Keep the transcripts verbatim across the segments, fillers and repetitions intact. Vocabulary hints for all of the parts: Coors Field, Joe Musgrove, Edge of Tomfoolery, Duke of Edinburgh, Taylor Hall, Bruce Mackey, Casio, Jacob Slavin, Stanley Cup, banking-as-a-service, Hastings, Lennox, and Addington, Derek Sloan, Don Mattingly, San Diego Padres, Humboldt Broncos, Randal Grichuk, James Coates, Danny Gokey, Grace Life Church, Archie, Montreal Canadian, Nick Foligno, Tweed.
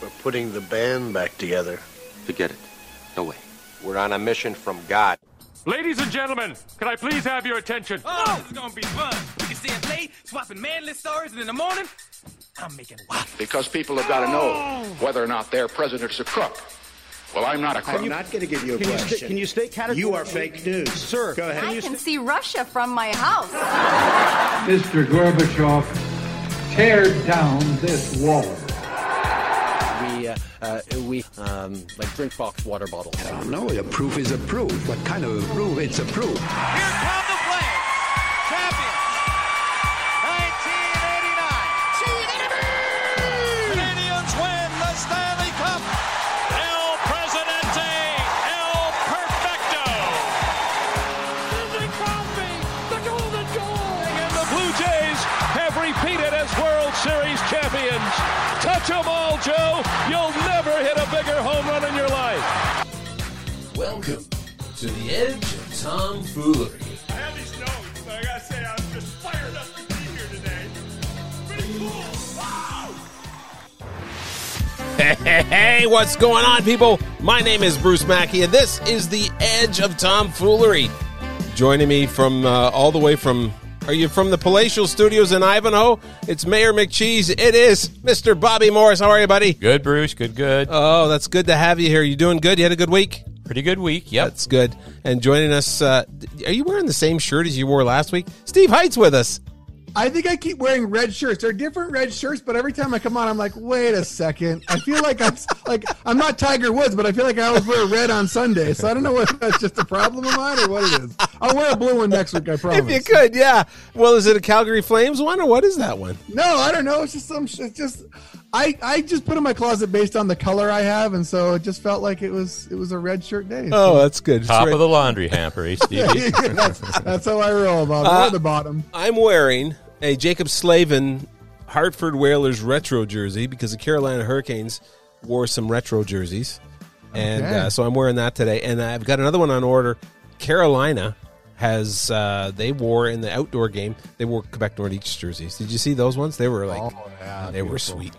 We're putting the band back together. Forget it. No way. We're on a mission from God. Ladies and gentlemen, can I please have your attention? Oh, this is going to be fun. We can stay up late, swapping manly stories, and in the morning, I'm making waffles. Because people have got to know whether or not their president's a crook. Well, I'm not a crook. I'm not going to give you a can question. You st- can you stay categorically? You are fake news. Sir, go ahead. I can st- see Russia from my house. Mister Gorbachev, tear down this wall. We, uh, uh, we, um, like drink box water bottles. I don't know. A proof is a proof. What kind of a proof? It's a proof. Here comes the Flames, champions, nineteen eighty-nine. Canadians win the Stanley Cup. El Presidente, El Perfecto. Sidney Crosby, the golden goal. And the Blue Jays have repeated as World Series champions. Touch them all, Joe. You'll never hit a bigger home run in your life. Welcome to the Edge of Tomfoolery. I have these notes, but I gotta say, I'm just fired up to be here today. Pretty cool. Wow! Hey, hey, hey, what's going on, people? My name is Bruce Mackey, and this is the Edge of Tomfoolery. Joining me from uh, all the way from... Are you from the Palatial Studios in Ivanhoe? It's Mayor McCheese. It is Mister Bobby Morris. How are you, buddy? Good, Bruce. Good, good. Oh, that's good to have you here. You doing good? You had a good week? Pretty good week, yep. That's good. And joining us, uh, are you wearing the same shirt as you wore last week? Steve Heights with us. I think I keep wearing red shirts. They're different red shirts, but every time I come on, I'm like, wait a second. I feel like I'm like I'm not Tiger Woods, but I feel like I always wear red on Sunday. So I don't know whether that's just a problem of mine or what it is. I'll wear a blue one next week, I promise. If you could, yeah. Well, is it a Calgary Flames one or what is that one? No, I don't know. It's just some shit. Just I, I just put in my closet based on the color I have, and so it just felt like it was it was a red shirt day. So. Oh, that's good. Top right. Of the laundry hamper, H D B. that's, that's how I roll, Bob. Uh, We're the bottom. I'm wearing a Jacob Slavin Hartford Whalers retro jersey because the Carolina Hurricanes wore some retro jerseys, and okay. uh, so I'm wearing that today. And I've got another one on order. Carolina has uh, they wore in the outdoor game. They wore Quebec Nordiques jerseys. Did you see those ones? They were like oh, yeah, they beautiful. Were sweet.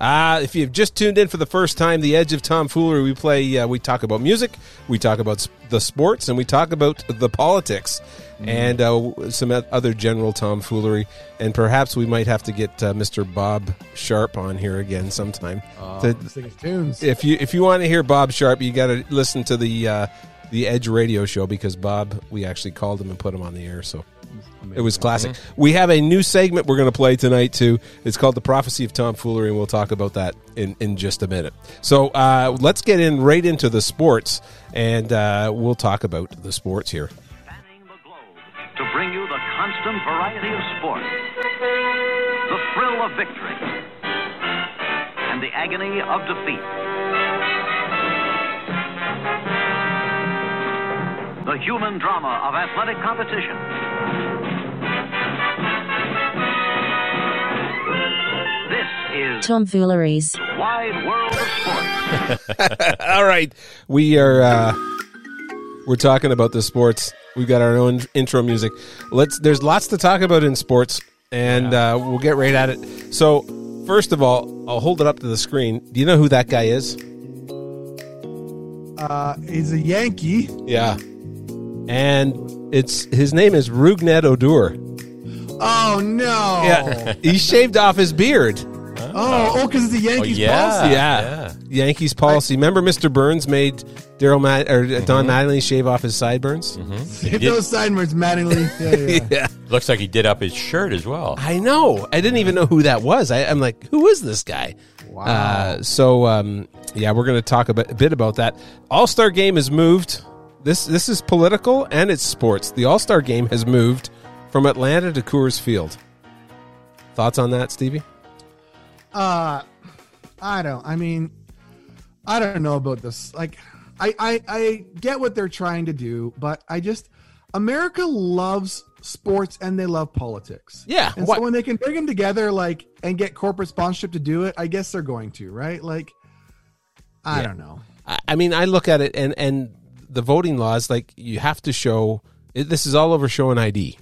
Uh, if you've just tuned in for the first time, the Edge of Tomfoolery, we play, uh, we talk about music, we talk about sp- the sports, and we talk about the politics mm. and uh, some other general tomfoolery. And perhaps we might have to get uh, Mister Bob Sharp on here again sometime. Uh, to, let's sing his tunes. If you if you want to hear Bob Sharp, you got to listen to the uh, the Edge Radio Show because Bob, we actually called him and put him on the air. So. It was classic. Mm-hmm. We have a new segment we're going to play tonight, too. It's called The Prophecy of Tom Foolery, and we'll talk about that in, in just a minute. So uh, let's get in right into the sports, and uh, we'll talk about the sports here. Spanning the globe to bring you the constant variety of sport, the thrill of victory, and the agony of defeat. The human drama of athletic competition. Tomfooleries. Wide world of sports. All right, we are uh, we're talking about the sports. We've got our own intro music. Let's. There's lots to talk about in sports, and yeah. uh, we'll get right at it. So, first of all, I'll hold it up to the screen. Do you know who that guy is? Uh, he's a Yankee. Yeah, and it's his name is Rougned Odor. Oh no! Yeah, he shaved off his beard. Oh, because oh, it's the Yankees oh, yeah, policy. Yeah. yeah, Yankees policy. I, Remember Mister Burns made Daryl Matt or mm-hmm. Don Mattingly shave off his sideburns? Mm-hmm. Those sideburns, Mattingly. Yeah, yeah. yeah. Looks like he did up his shirt as well. I know. I didn't even know who that was. I, I'm like, who is this guy? Wow. Uh, so, um, yeah, we're going to talk a bit, a bit about that. All-Star Game has moved. This, this is political and it's sports. The All-Star Game has moved from Atlanta to Coors Field. Thoughts on that, Stevie? Uh, I don't, I mean, I don't know about this. Like, I, I, I get what they're trying to do, but I just, America loves sports and they love politics. Yeah. And what? So when they can bring them together, like, and get corporate sponsorship to do it, I guess they're going to, right? Like, I yeah. don't know. I, I mean, I look at it and, and the voting laws, like you have to show, this is all over show and I D.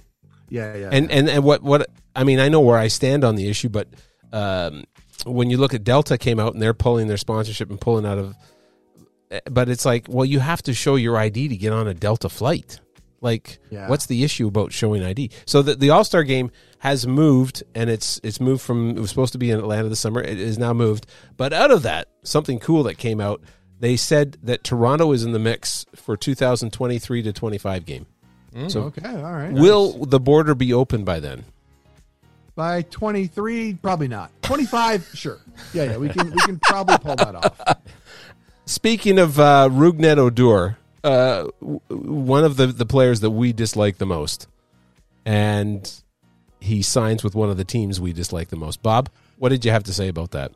Yeah. yeah and, yeah. and, and what, what, I mean, I know where I stand on the issue, but, um, when you look at Delta came out and they're pulling their sponsorship and pulling out of, but it's like, well, you have to show your I D to get on a Delta flight. Like, yeah. What's the issue about showing I D? So the, the All-Star game has moved, and it's it's moved from, it was supposed to be in Atlanta this summer. It is now moved. But out of that, something cool that came out, they said that Toronto is in the mix for two thousand twenty-three to twenty-five game. Mm, so okay, all right. Will nice. The border be open by then? By twenty-three, probably not. twenty-five, sure. Yeah, yeah, we can we can probably pull that off. Speaking of uh, Rougned Odor, uh, w- one of the, the players that we dislike the most, and he signs with one of the teams we dislike the most. Bob, what did you have to say about that?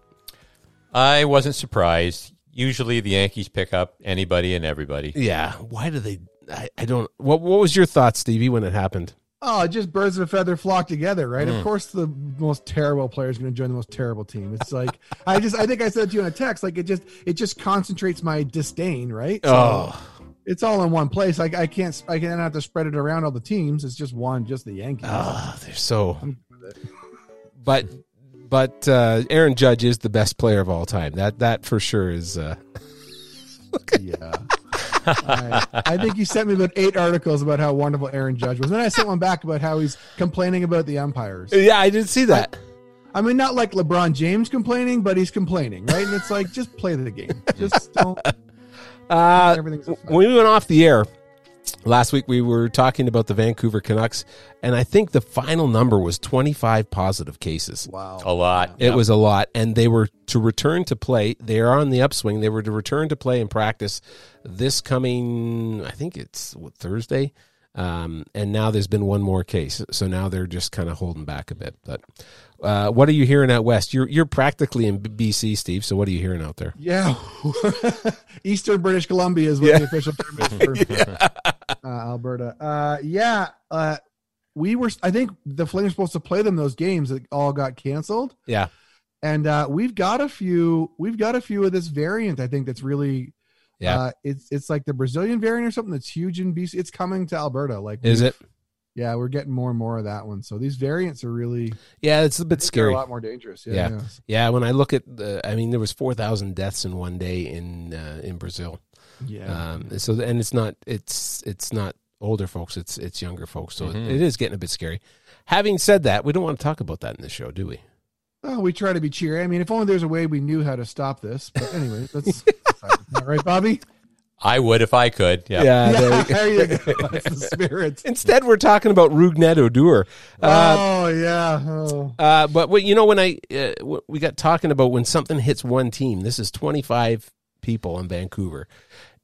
I wasn't surprised. Usually the Yankees pick up anybody and everybody. Yeah, why do they? I, I don't. What What was your thought, Stevie, when it happened? Oh, just birds of a feather flock together, right? Mm. Of course, the most terrible player is going to join the most terrible team. It's like I just—I think I said to you in a text, like it just—it just concentrates my disdain, right? So oh, it's all in one place. Like I can't—I can't have to spread it around all the teams. It's just one, just the Yankees. Oh, they're so. But, but uh, Aaron Judge is the best player of all time. That that for sure is. Uh... yeah. I, I think you sent me about eight articles about how wonderful Aaron Judge was. Then I sent one back about how he's complaining about the umpires. Yeah, I did see that. I, I mean, not like LeBron James complaining, but he's complaining, right? And it's like, just play the game. Just don't. Uh, everything's fine. When we went off the air last week, we were talking about the Vancouver Canucks, and I think the final number was twenty-five positive cases. Wow. A lot. It yep. was a lot. And they were to return to play. They are on the upswing. They were to return to play and practice this coming, I think it's what, Thursday. Um, and now there's been one more case. So now they're just kind of holding back a bit. But uh, what are you hearing out west? You're you're practically in B C, Steve. So what are you hearing out there? Yeah. Eastern British Columbia is what yeah. the official term is for yeah. uh, Alberta. Uh, yeah. Uh, we were, I think the Flames were supposed to play them those games that all got canceled. Yeah. And uh, we've got a few, we've got a few of this variant. I think that's really, yeah, uh, it's it's like the Brazilian variant or something that's huge in B C. It's coming to Alberta. Like, is it? Yeah, we're getting more and more of that one. So these variants are really yeah, it's a bit scary. A lot more dangerous. Yeah, yeah. yeah. yeah when I look at the, I mean, there was four thousand deaths in one day in uh, in Brazil. Yeah. Um, so and it's not it's it's not older folks. It's it's younger folks. So mm-hmm. it, it is getting a bit scary. Having said that, we don't want to talk about that in this show, do we? Oh, we try to be cheery. I mean, if only there's a way we knew how to stop this. But anyway, that's. All right, Bobby? I would if I could. Yeah, yeah there you go. That's the spirit. Instead, we're talking about Rougned Odor. Uh, oh, yeah. Oh. Uh, but, well, you know, when I uh, we got talking about when something hits one team, this is twenty-five people in Vancouver.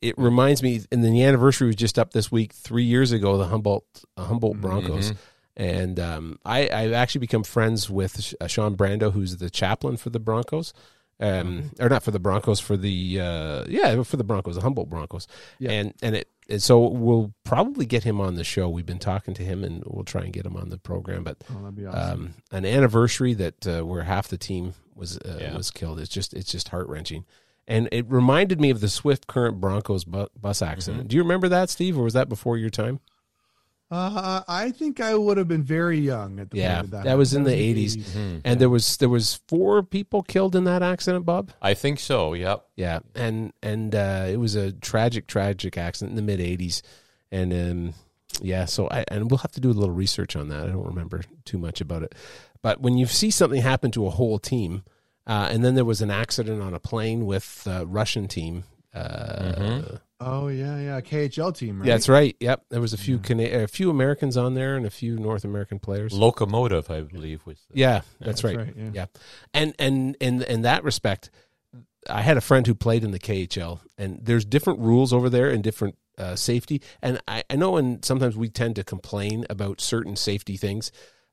It reminds me, and the anniversary was just up this week, three years ago, the Humboldt, uh, Humboldt Broncos. Mm-hmm. And um, I, I've actually become friends with uh, Sean Brando, who's the chaplain for the Broncos. Um, or not for the Broncos, for the uh, yeah, for the Broncos, the Humboldt Broncos, yeah. and and it and so we'll probably get him on the show. We've been talking to him, and we'll try and get him on the program. But oh, that'd be awesome. um, an anniversary that uh, where half the team was uh, yeah. was killed. It's just it's just heart wrenching, and it reminded me of the Swift Current Broncos bu- bus accident. Mm-hmm. Do you remember that, Steve, or was that before your time? Uh, I think I would have been very young at the yeah, point of that. That was in the eighties, mm-hmm. and yeah. there was there was four people killed in that accident, Bob? I think so, yep. Yeah, and and uh, it was a tragic, tragic accident in the mid-eighties, and um, yeah, so I and we'll have to do a little research on that. I don't remember too much about it. But when you see something happen to a whole team, uh, and then there was an accident on a plane with a Russian team, uh, mm-hmm. Oh yeah, yeah, K H L team, right? Yeah, that's right. Yep, there was a few Can- a few Americans on there and a few North American players. Locomotive, I believe, was. The- yeah, that's, that's right. right yeah. yeah, and and and in that respect, I had a friend who played in the K H L, and there's different rules over there and different uh, safety. And I, I know, and sometimes we tend to complain about certain safety things,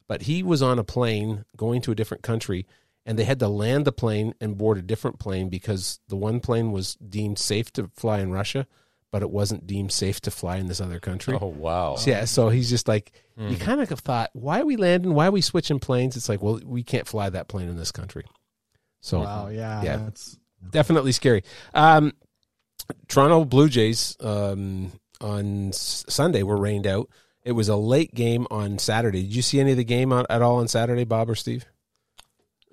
but he was on a plane going to a different country. And they had to land the plane and board a different plane because the one plane was deemed safe to fly in Russia, but it wasn't deemed safe to fly in this other country. Oh, wow. So, yeah, so he's just like, mm. you kind of thought, why are we landing? Why are we switching planes? It's like, well, we can't fly that plane in this country. So, wow, yeah. yeah that's definitely scary. Um, Toronto Blue Jays um, on Sunday were rained out. It was a late game on Saturday. Did you see any of the game on, at all on Saturday, Bob or Steve?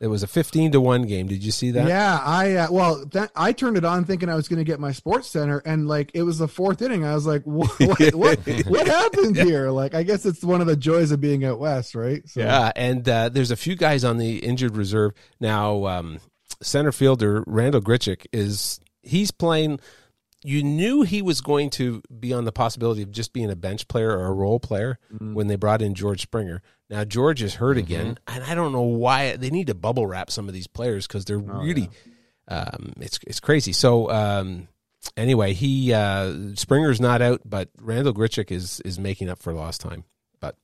It was a fifteen to one game. Did you see that? Yeah, I uh, well, that, I turned it on thinking I was going to get my Sports Center, and like it was the fourth inning. I was like, "What? What, what, what happened here?" Like, I guess it's one of the joys of being out west, right? So. Yeah, and uh, there's a few guys on the injured reserve now. Um, center fielder Randal Grichuk is he's playing. You knew he was going to be on the possibility of just being a bench player or a role player mm-hmm. when they brought in George Springer. Now, George is hurt mm-hmm. again, and I don't know why. They need to bubble wrap some of these players because they're oh, really yeah. – um, it's it's crazy. So, um, anyway, he uh, Springer's not out, but Randal Grichuk is is making up for lost time. But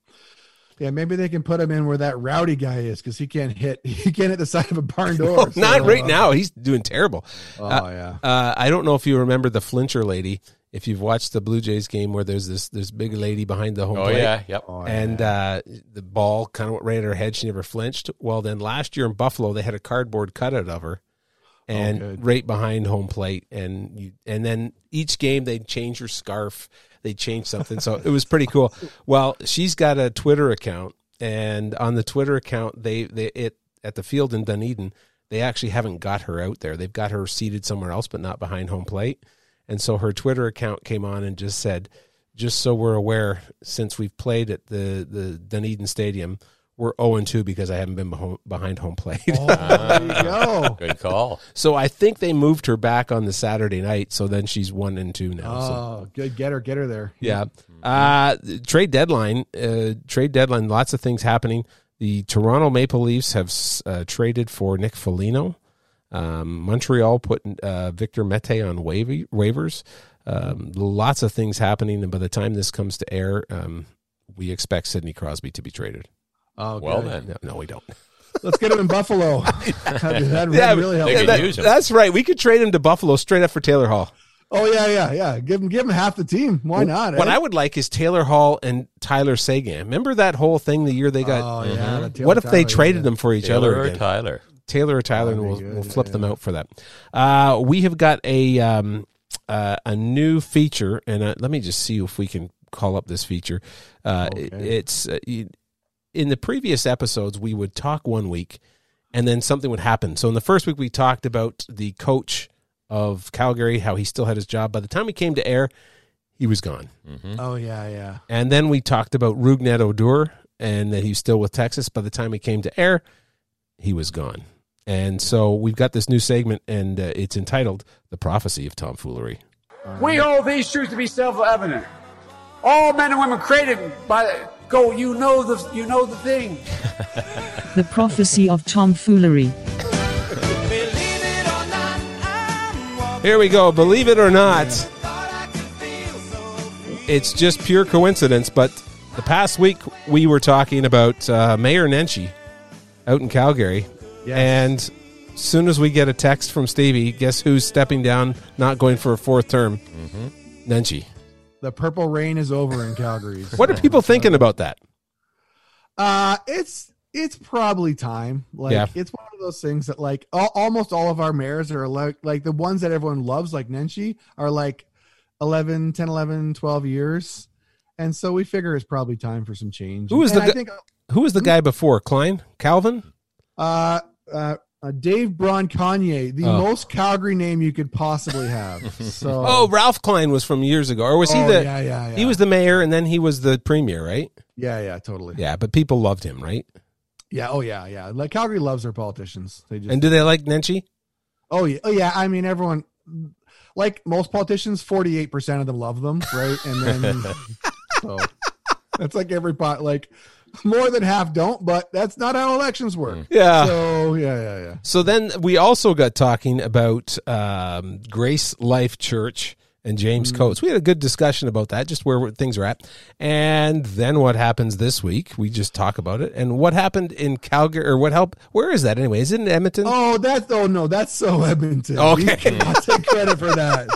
yeah, maybe they can put him in where that Rowdy guy is because he can't hit he can't hit the side of a barn door. Well, so, not right uh, now. He's doing terrible. Oh, uh, yeah. Uh, I don't know if you remember the flincher lady, if you've watched the Blue Jays game where there's this this big lady behind the home oh, plate. Yeah, yep. Oh, yeah. And uh, the ball kind of ran at her head. She never flinched. Well, then last year in Buffalo, they had a cardboard cutout of her and oh, right behind home plate. And, you, and then each game, they'd change her scarf. They changed something. So it was pretty cool. Well, she's got a Twitter account, and on the Twitter account, they, they it at the field in Dunedin, they actually haven't got her out there. They've got her seated somewhere else, but not behind home plate. And so her Twitter account came on and just said, just so we're aware, since we've played at the, the Dunedin Stadium, we're oh and two because I haven't been beho- behind home plate. Oh, there you go. Good call. So I think they moved her back on the Saturday night, so then she's one and two now. Oh, so. Good. Get her, get her there. Yeah. Uh, trade deadline, uh, trade deadline, lots of things happening. The Toronto Maple Leafs have uh, traded for Nick Foligno. Um, Montreal put uh, Victor Mete on waiver, waivers. Um, lots of things happening, and by the time this comes to air, um, we expect Sidney Crosby to be traded. Oh, well good. then, no, no, we don't. Let's get him in Buffalo. That'd yeah, really help. Yeah, that, that's right. We could trade him to Buffalo straight up for Taylor Hall. Oh yeah, yeah, yeah. Give him, give him half the team. Why not? What eh? I would like is Taylor Hall and Tyler Seguin. Remember that whole thing the year they got? Oh yeah. Mm-hmm. What if Tyler, they traded yeah. them for each Taylor other? Or again? Tyler. Taylor or Tyler, and we'll, we'll flip yeah, them yeah. out for that. Uh, we have got a um, uh, a new feature, and uh, let me just see if we can call up this feature. Uh, okay. it, it's uh, you, in the previous episodes, we would talk one week, and then something would happen. So in the first week, we talked about the coach of Calgary, how he still had his job. By the time he came to air, he was gone. Mm-hmm. Oh, yeah, yeah. And then we talked about Rougned Odor, and that he's still with Texas. By the time he came to air, he was gone. And so we've got this new segment, and uh, it's entitled The Prophecy of Tom Foolery. We hold these truths to be self-evident. All men and women created by go, you know the you know the thing. The Prophecy of Tom Foolery. Here we go. Believe it or not, it's just pure coincidence, but the past week we were talking about uh, Mayor Nenshi out in Calgary. Yes. And as soon as we get a text from Stevie, guess who's stepping down, not going for a fourth term? Mm-hmm. Nenshi. The purple rain is over in Calgary. So. What are people thinking about that? Uh, it's it's probably time. Like yeah. It's one of those things that like all, almost all of our mayors are like, like the ones that everyone loves, like Nenshi, are like eleven, ten, eleven, twelve years. And so we figure it's probably time for some change. Who was the, gu- I think, who was the guy before? Klein? Calvin? Uh, uh, uh, Dave Broncagne, the oh. most Calgary name you could possibly have. So, oh, Ralph Klein was from years ago, or was oh, he the? Yeah, yeah, yeah. He was the mayor, and then he was the premier, right? Yeah, yeah, totally. Yeah, but people loved him, right? Yeah, oh yeah, yeah. Like Calgary loves their politicians. They just and do they like Nenshi? Oh yeah, oh yeah. I mean, everyone, like most politicians, forty-eight percent of them love them, right? And then so that's like every pot, like. More than half don't, but that's not how elections work. Yeah. So, yeah, yeah, yeah. So then we also got talking about um, Grace Life Church and James mm. Coates. We had a good discussion about that, just where things are at. And then what happens this week, we just talk about it. And what happened in Calgary, or what helped, where is that anyway? Is it in Edmonton? Oh, that's, oh no, that's so Edmonton. Okay. We cannot take credit for that.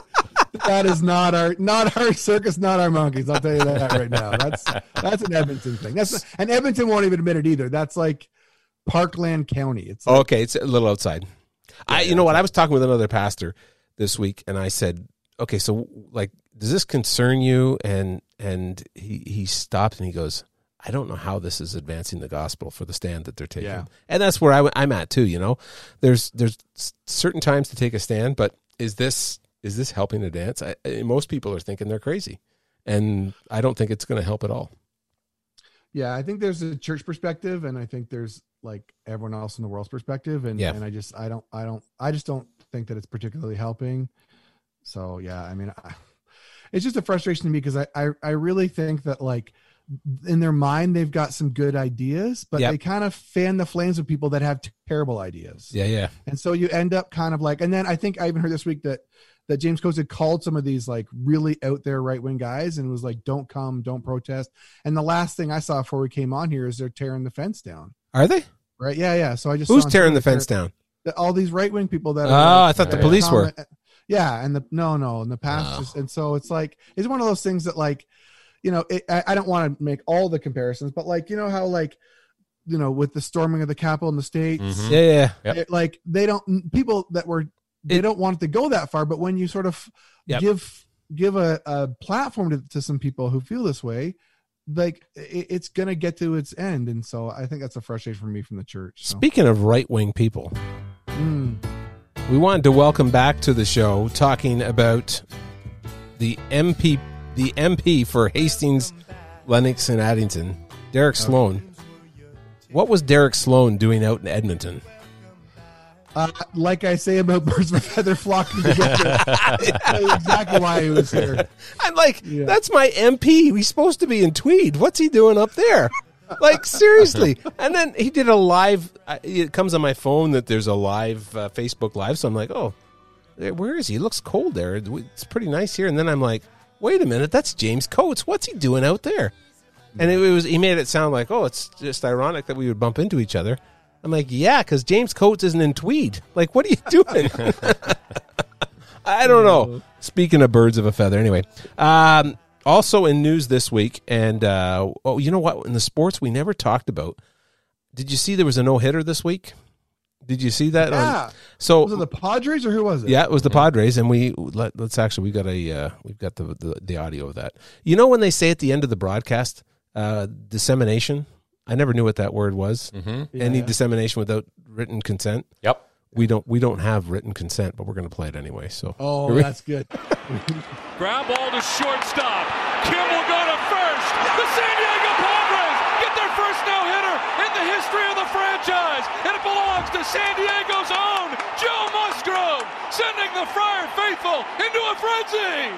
That is not our not our circus, not our monkeys. I'll tell you that right now. That's that's an Edmonton thing. That's not, and Edmonton won't even admit it either. That's like Parkland County. It's like, okay. It's a little outside. Yeah, I you know what? I was talking with another pastor this week, and I said, okay, so like, does this concern you? And and he he stopped and he goes, I don't know how this is advancing the gospel for the stand that they're taking. Yeah. And that's where I w- I'm at too, you know. There's there's certain times to take a stand, but is this is this helping the dance? I, I, most people are thinking they're crazy, and I don't think it's going to help at all. Yeah, I think there's a church perspective, and I think there's like everyone else in the world's perspective, and, yeah. and I just I don't I don't I just don't think that it's particularly helping. So, yeah, I mean, I, it's just a frustration to me because I, I, I really think that, like, in their mind, they've got some good ideas, but yep. they kind of fan the flames of people that have terrible ideas. Yeah, yeah. And so you end up kind of like, and then I think I even heard this week that, that James Coates had called some of these, like, really out there right-wing guys and was like, don't come, don't protest. And the last thing I saw before we came on here is they're tearing the fence down. Are they? Right, yeah, yeah. So I just Who's tearing the fence down? All these right-wing people that are... Oh, I thought the police were. Yeah, and the no, no, in the past, oh. just, and so it's like it's one of those things that, like, you know, it, I, I don't want to make all the comparisons, but like, you know how like, you know, with the storming of the Capitol in the States, mm-hmm. yeah, yeah, yep. it, like they don't people that were they it, don't want it to go that far, but when you sort of yep. give give a, a platform to, to some people who feel this way, like it, it's gonna get to its end, and so I think that's a frustration for me from the church. So. Speaking of right wing people. Mm. We wanted to welcome back to the show talking about the M P the M P for Hastings, Lennox, and Addington, Derek Sloan. What was Derek Sloan doing out in Edmonton? Uh, like I say about birds with feather flocking together. That's exactly why he was here. I'm like, yeah. That's my M P. He's supposed to be in Tweed. What's he doing up there? Like, seriously. And then he did a live, it comes on my phone that there's a live uh, Facebook Live. So I'm like, oh, where is he? It looks cold there. It's pretty nice here. And then I'm like, wait a minute, that's James Coates. What's he doing out there? And it, it was, he made it sound like, oh, it's just ironic that we would bump into each other. I'm like, yeah, because James Coates isn't in Tweed. Like, what are you doing? I don't know. Speaking of birds of a feather, anyway. Um, Also in news this week, and uh, oh, you know what? In the sports, we never talked about. Did you see there was a no-hitter this week? Did you see that? Yeah. On, so was it the Padres or who was it? Yeah, it was the Padres, and we let, let's actually we got a uh, we've got the, the the audio of that. You know when they say at the end of the broadcast, uh, dissemination? I never knew what that word was. Mm-hmm. Yeah, Any yeah. dissemination without written consent? Yep. We don't we don't have written consent, but we're going to play it anyway. So oh, that's good. Ground ball to shortstop. Kim will go to first. The San Diego Padres get their first no-hitter in the history of the franchise, and it belongs to San Diego's own Joe Musgrove, sending the Friar Faithful into a frenzy.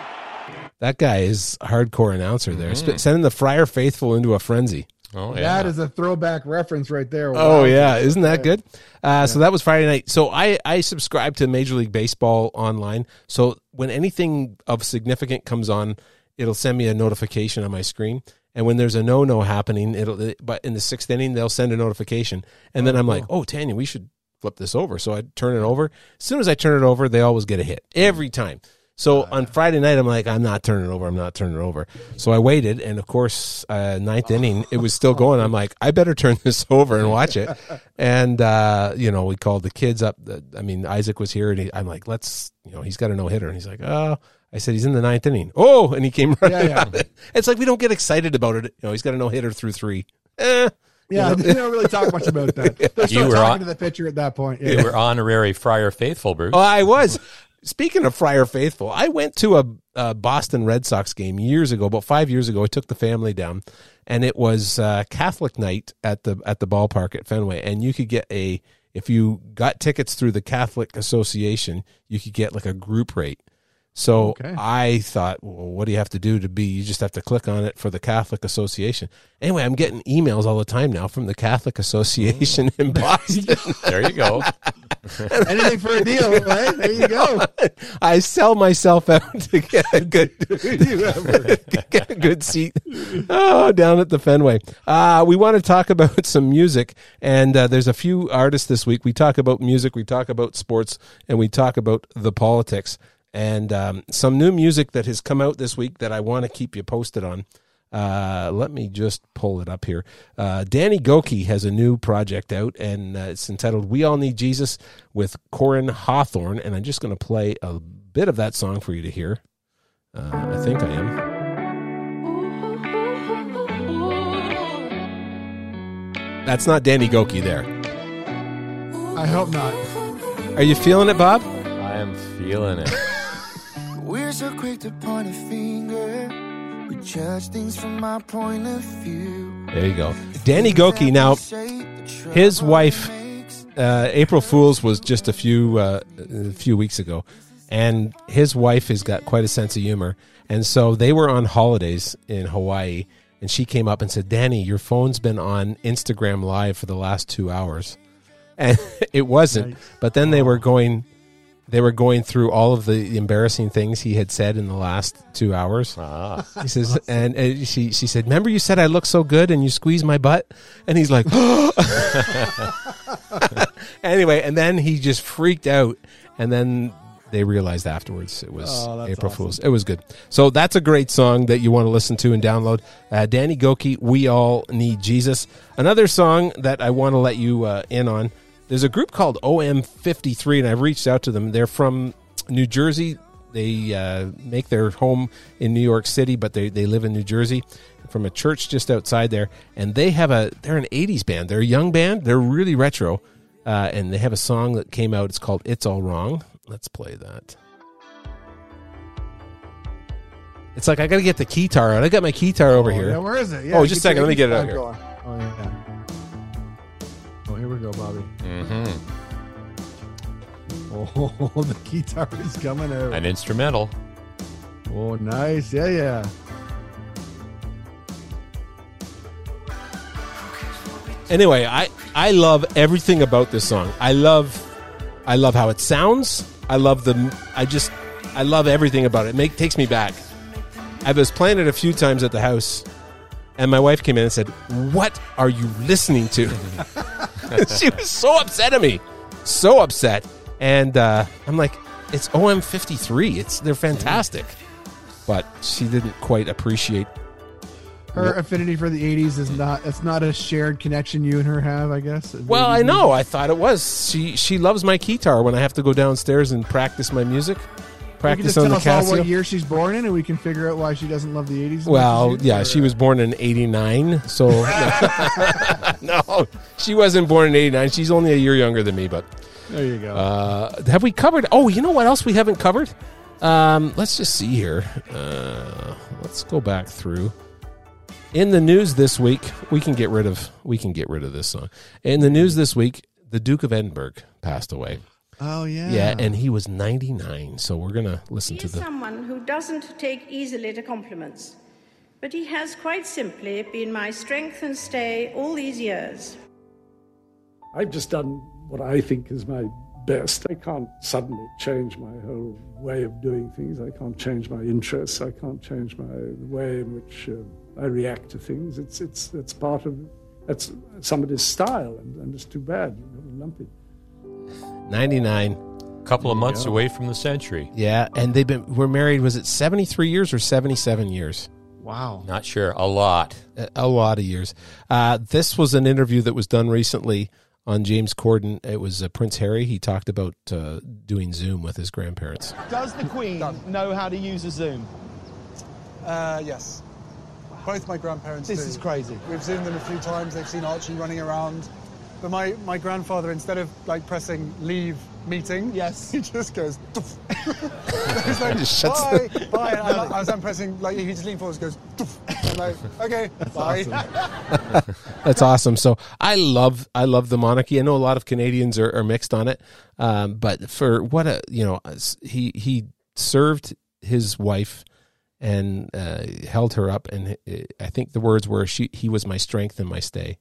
That guy is hardcore announcer there, mm-hmm. sending the Friar Faithful into a frenzy. Oh, yeah. That is a throwback reference right there. Wow. Oh, yeah. Isn't that good? Uh, yeah. So that was Friday night. So I, I subscribe to Major League Baseball online. So when anything of significant comes on, it'll send me a notification on my screen. And when there's a no-no happening, it'll but in the sixth inning, they'll send a notification. And oh, then I'm cool. like, oh, Tanya, we should flip this over. So I turn it over. As soon as I turn it over, they always get a hit every time. So on Friday night, I'm like, I'm not turning it over. I'm not turning it over. So I waited, and of course, uh, ninth inning, it was still going. I'm like, I better turn this over and watch it. And, uh, you know, we called the kids up. I mean, Isaac was here, and he, I'm like, let's, you know, he's got a no-hitter. And he's like, oh. I said, he's in the ninth inning. Oh, and he came running yeah, yeah. out. It's like we don't get excited about it. You know, he's got a no-hitter through three. Eh. Yeah, you know? They don't really talk much about that. They're still talking on, to the pitcher at that point. Yeah. You were honorary Friar Faithful, Bruce. Oh, I was. Speaking of Friar Faithful, I went to a, a Boston Red Sox game years ago, about five years ago. I took the family down, and it was uh, Catholic night at the at the ballpark at Fenway. And you could get a if you got tickets through the Catholic Association, you could get like a group rate. So okay. I thought, well, what do you have to do to be? You just have to click on it for the Catholic Association. Anyway, I'm getting emails all the time now from the Catholic Association in Boston. There you go. Anything for a deal, right? There you go. I sell myself out to get a good, get a good seat oh, down at the Fenway. Uh, we want to talk about some music, and uh, there's a few artists this week. We talk about music, we talk about sports, and we talk about the politics. And um, some new music that has come out this week that I want to keep you posted on. Uh, let me just pull it up here. Uh, Danny Gokey has a new project out, and uh, it's entitled We All Need Jesus with Corin Hawthorne. And I'm just going to play a bit of that song for you to hear. Uh, I think I am. That's not Danny Gokey there. I hope not. Are you feeling it, Bob? I am feeling it. We're so quick to point a finger. We judge things from my point of view. There you go. Danny Gokey. Now, his wife, uh, April Fool's, was just a few, uh, a few weeks ago. And his wife has got quite a sense of humor. And so they were on holidays in Hawaii. And she came up and said, Danny, your phone's been on Instagram Live for the last two hours. And it wasn't. But then they were going... They were going through all of the embarrassing things he had said in the last two hours. Ah, he says, awesome. and, and she she said, "Remember, you said I look so good, and you squeezed my butt." And he's like, "Anyway," and then he just freaked out, and then they realized afterwards it was oh, April awesome. Fool's. It was good. So that's a great song that you want to listen to and download. Uh, Danny Gokey, "We All Need Jesus." Another song that I want to let you uh, in on. There's a group called O M fifty-three, and I've reached out to them. They're from New Jersey. They uh, make their home in New York City, but they, they live in New Jersey, from a church just outside there. And they have a, they're an eighties band. They're a young band. They're really retro. Uh, and they have a song that came out. It's called It's All Wrong. Let's play that. It's like, I got to get the guitar out. I got my guitar over oh, here. Yeah, where is it? Yeah, oh, just a second. Let me get it out here. Going. Oh, yeah. Oh, here we go, Bobby. Mm-hmm. Oh, the guitar is coming out. An instrumental. Oh, nice. Yeah, yeah. Anyway, I, I love everything about this song. I love I love how it sounds. I love the I just I love everything about it. It make, takes me back. I was playing it a few times at the house, and my wife came in and said, "What are you listening to?" She was so upset at me. So upset. And uh, I'm like, it's O M fifty-three. It's, they're fantastic. But she didn't quite appreciate. Her what? Affinity for the eighties is not, it's not a shared connection you and her have, I guess. Well, I know. I thought it was. She she loves my guitar when I have to go downstairs and practice my music. Practice on the Casio. You can just tell us all what year she's born in, and we can figure out why she doesn't love the eighties. Well, yeah, or... she was born in eighty-nine, so... No, she wasn't born in eighty-nine. She's only a year younger than me, but... There you go. Uh, have we covered... Oh, you know what else we haven't covered? Um, let's just see here. Uh, let's go back through. In the news this week, we can get rid of we can get rid of this song. In the news this week, the Duke of Edinburgh passed away. Oh, yeah. Yeah, and he was ninety-nine, so we're going to listen to the... He is someone who doesn't take easily to compliments, but he has quite simply been my strength and stay all these years. I've just done what I think is my best. I can't suddenly change my whole way of doing things. I can't change my interests. I can't change my way in which uh, I react to things. It's, it's, it's part of... That's somebody's style, and, and it's too bad. You know, lump it. ninety-nine, a couple of months away from the century. Yeah, and they've been we're married. Was it seventy-three years or seventy-seven years? Wow, not sure. A lot, a, a lot of years. Uh, this was an interview that was done recently on James Corden. It was uh, Prince Harry. He talked about uh, doing Zoom with his grandparents. Does the Queen know how to use a Zoom? Uh, yes, both my grandparents. This do. Is crazy. We've Zoomed them a few times. They've seen Archie running around. But my, my grandfather, instead of, like, pressing leave meeting, yes, he just goes... He's like, just shuts bye, the... bye. And I, I was then pressing, like, he just leaned forward and goes... And like, okay, that's bye. Awesome. That's awesome. So I love I love the monarchy. I know a lot of Canadians are, are mixed on it. Um, but for what a... You know, he, he served his wife and uh, held her up. And I think the words were, she he was my strength and my stay.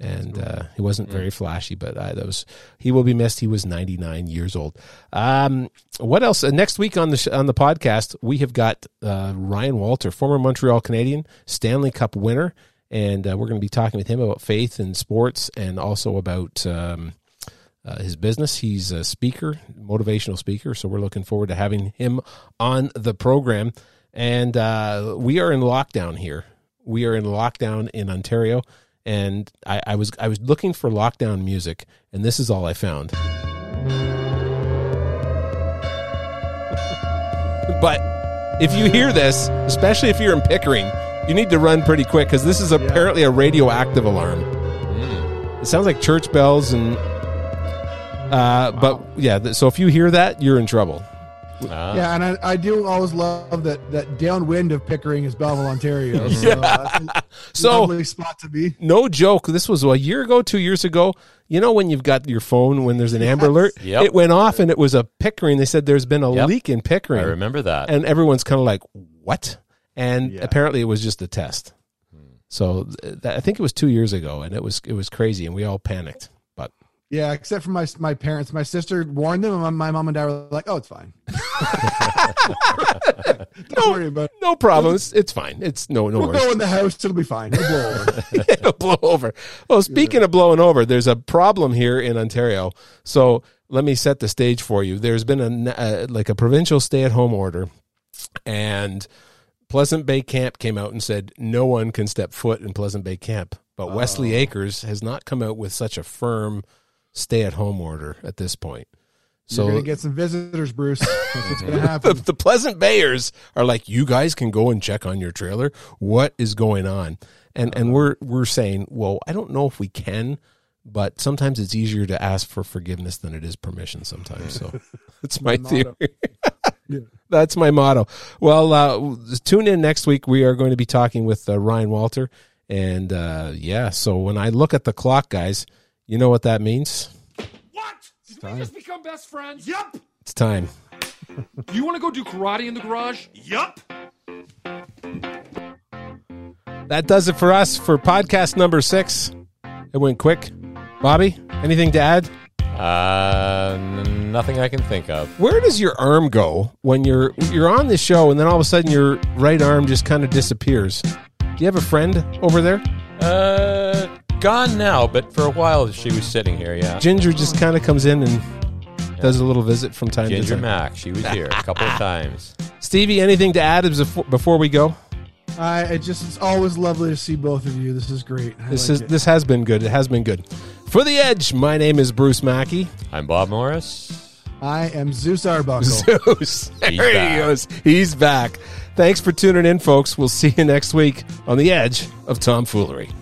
And uh, he wasn't very flashy, but uh, that was, he will be missed. He was ninety-nine years old. Um, what else? Uh, next week on the sh- on the podcast, we have got uh, Ryan Walter, former Montreal Canadian, Stanley Cup winner, and uh, we're going to be talking with him about faith and sports, and also about um, uh, his business. He's a speaker, motivational speaker, so we're looking forward to having him on the program. And uh, we are in lockdown here. We are in lockdown in Ontario. And I, I was I was looking for lockdown music, and this is all I found. But if you hear this, especially if you're in Pickering, you need to run pretty quick, because this is apparently a radioactive alarm. Mm. It sounds like church bells and uh, wow. But yeah, so if you hear that, you're in trouble. Ah. Yeah, and I, I do always love that that downwind of Pickering is Belleville, Ontario. Yeah. So, so lovely spot to be. No joke. This was a year ago, two years ago. You know when you've got your phone when there's an Amber yes. Alert? Yep. It went off and it was a Pickering. They said there's been a yep. leak in Pickering. I remember that. And everyone's kind of like, what? And yeah. apparently it was just a test. Hmm. So that, I think it was two years ago, and it was it was crazy, and we all panicked. Yeah, except for my my parents. My sister warned them, and my, my mom and dad were like, oh, it's fine. Don't no, worry about it. No problem. It's, it's fine. It's no no. We'll worries. Go in the house. It'll be fine. It'll blow over. yeah, it'll blow over. Well, speaking yeah. of blowing over, there's a problem here in Ontario. So let me set the stage for you. There's been a, uh, like a provincial stay-at-home order, and Pleasant Bay Camp came out and said no one can step foot in Pleasant Bay Camp. But Wesley oh. Acres has not come out with such a firm stay-at-home order at this point. So you're going to get some visitors, Bruce. That's what's going to happen. The, the Pleasant Bayers are like, you guys can go and check on your trailer. What is going on? And and we're we're saying, well, I don't know if we can, but sometimes it's easier to ask for forgiveness than it is permission sometimes. So that's my, my theory. yeah. That's my motto. Well, uh, tune in next week. We are going to be talking with uh, Ryan Walter. And, uh, yeah, so when I look at the clock, guys, you know what that means? What? Did we just become best friends? Yup. It's time. Do you want to go do karate in the garage? Yup. That does it for us for podcast number six. It went quick. Bobby, anything to add? Uh, n- nothing I can think of. Where does your arm go when you're you're on this show and then all of a sudden your right arm just kind of disappears? Do you have a friend over there? Uh... Gone now, but for a while she was sitting here, yeah. Ginger just kind of comes in and yeah. does a little visit from time Ginger to time. Ginger Mac, she was here a couple of times. Stevie, anything to add before we go? I uh, it just it's always lovely to see both of you. This is great. I this like is it. This has been good. It has been good. For The Edge, my name is Bruce Mackey. I'm Bob Morris. I am Zeus Arbuckle. Zeus. There He's he back. goes. He's back. Thanks for tuning in, folks. We'll see you next week on The Edge of Tomfoolery.